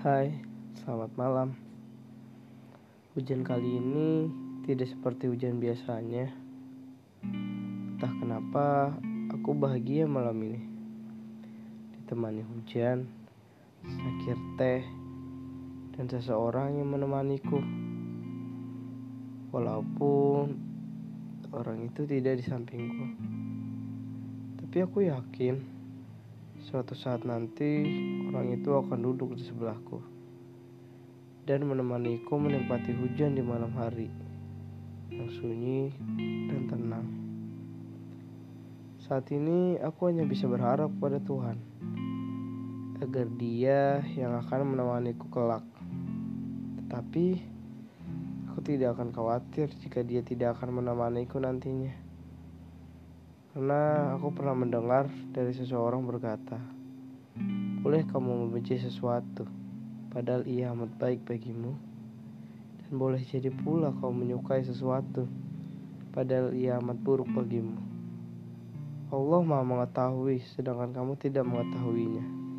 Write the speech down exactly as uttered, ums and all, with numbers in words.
Hai, selamat malam. Hujan kali ini tidak seperti hujan biasanya. Entah kenapa aku bahagia malam ini. Ditemani hujan, secangkir teh, dan seseorang yang menemaniku. Walaupun orang itu tidak di sampingku, tapi aku yakin suatu saat nanti orang itu akan duduk di sebelahku dan menemaniku menikmati hujan di malam hari yang sunyi dan tenang. Saat ini aku hanya bisa berharap pada Tuhan agar Dia yang akan menemaniku kelak. Tetapi aku tidak akan khawatir jika Dia tidak akan menemaniku nantinya. Karena aku pernah mendengar dari seseorang berkata, "Boleh kamu membenci sesuatu, padahal ia amat baik bagimu. Dan boleh jadi pula kau menyukai sesuatu, padahal ia amat buruk bagimu. Allah Maha mengetahui, sedangkan kamu tidak mengetahuinya."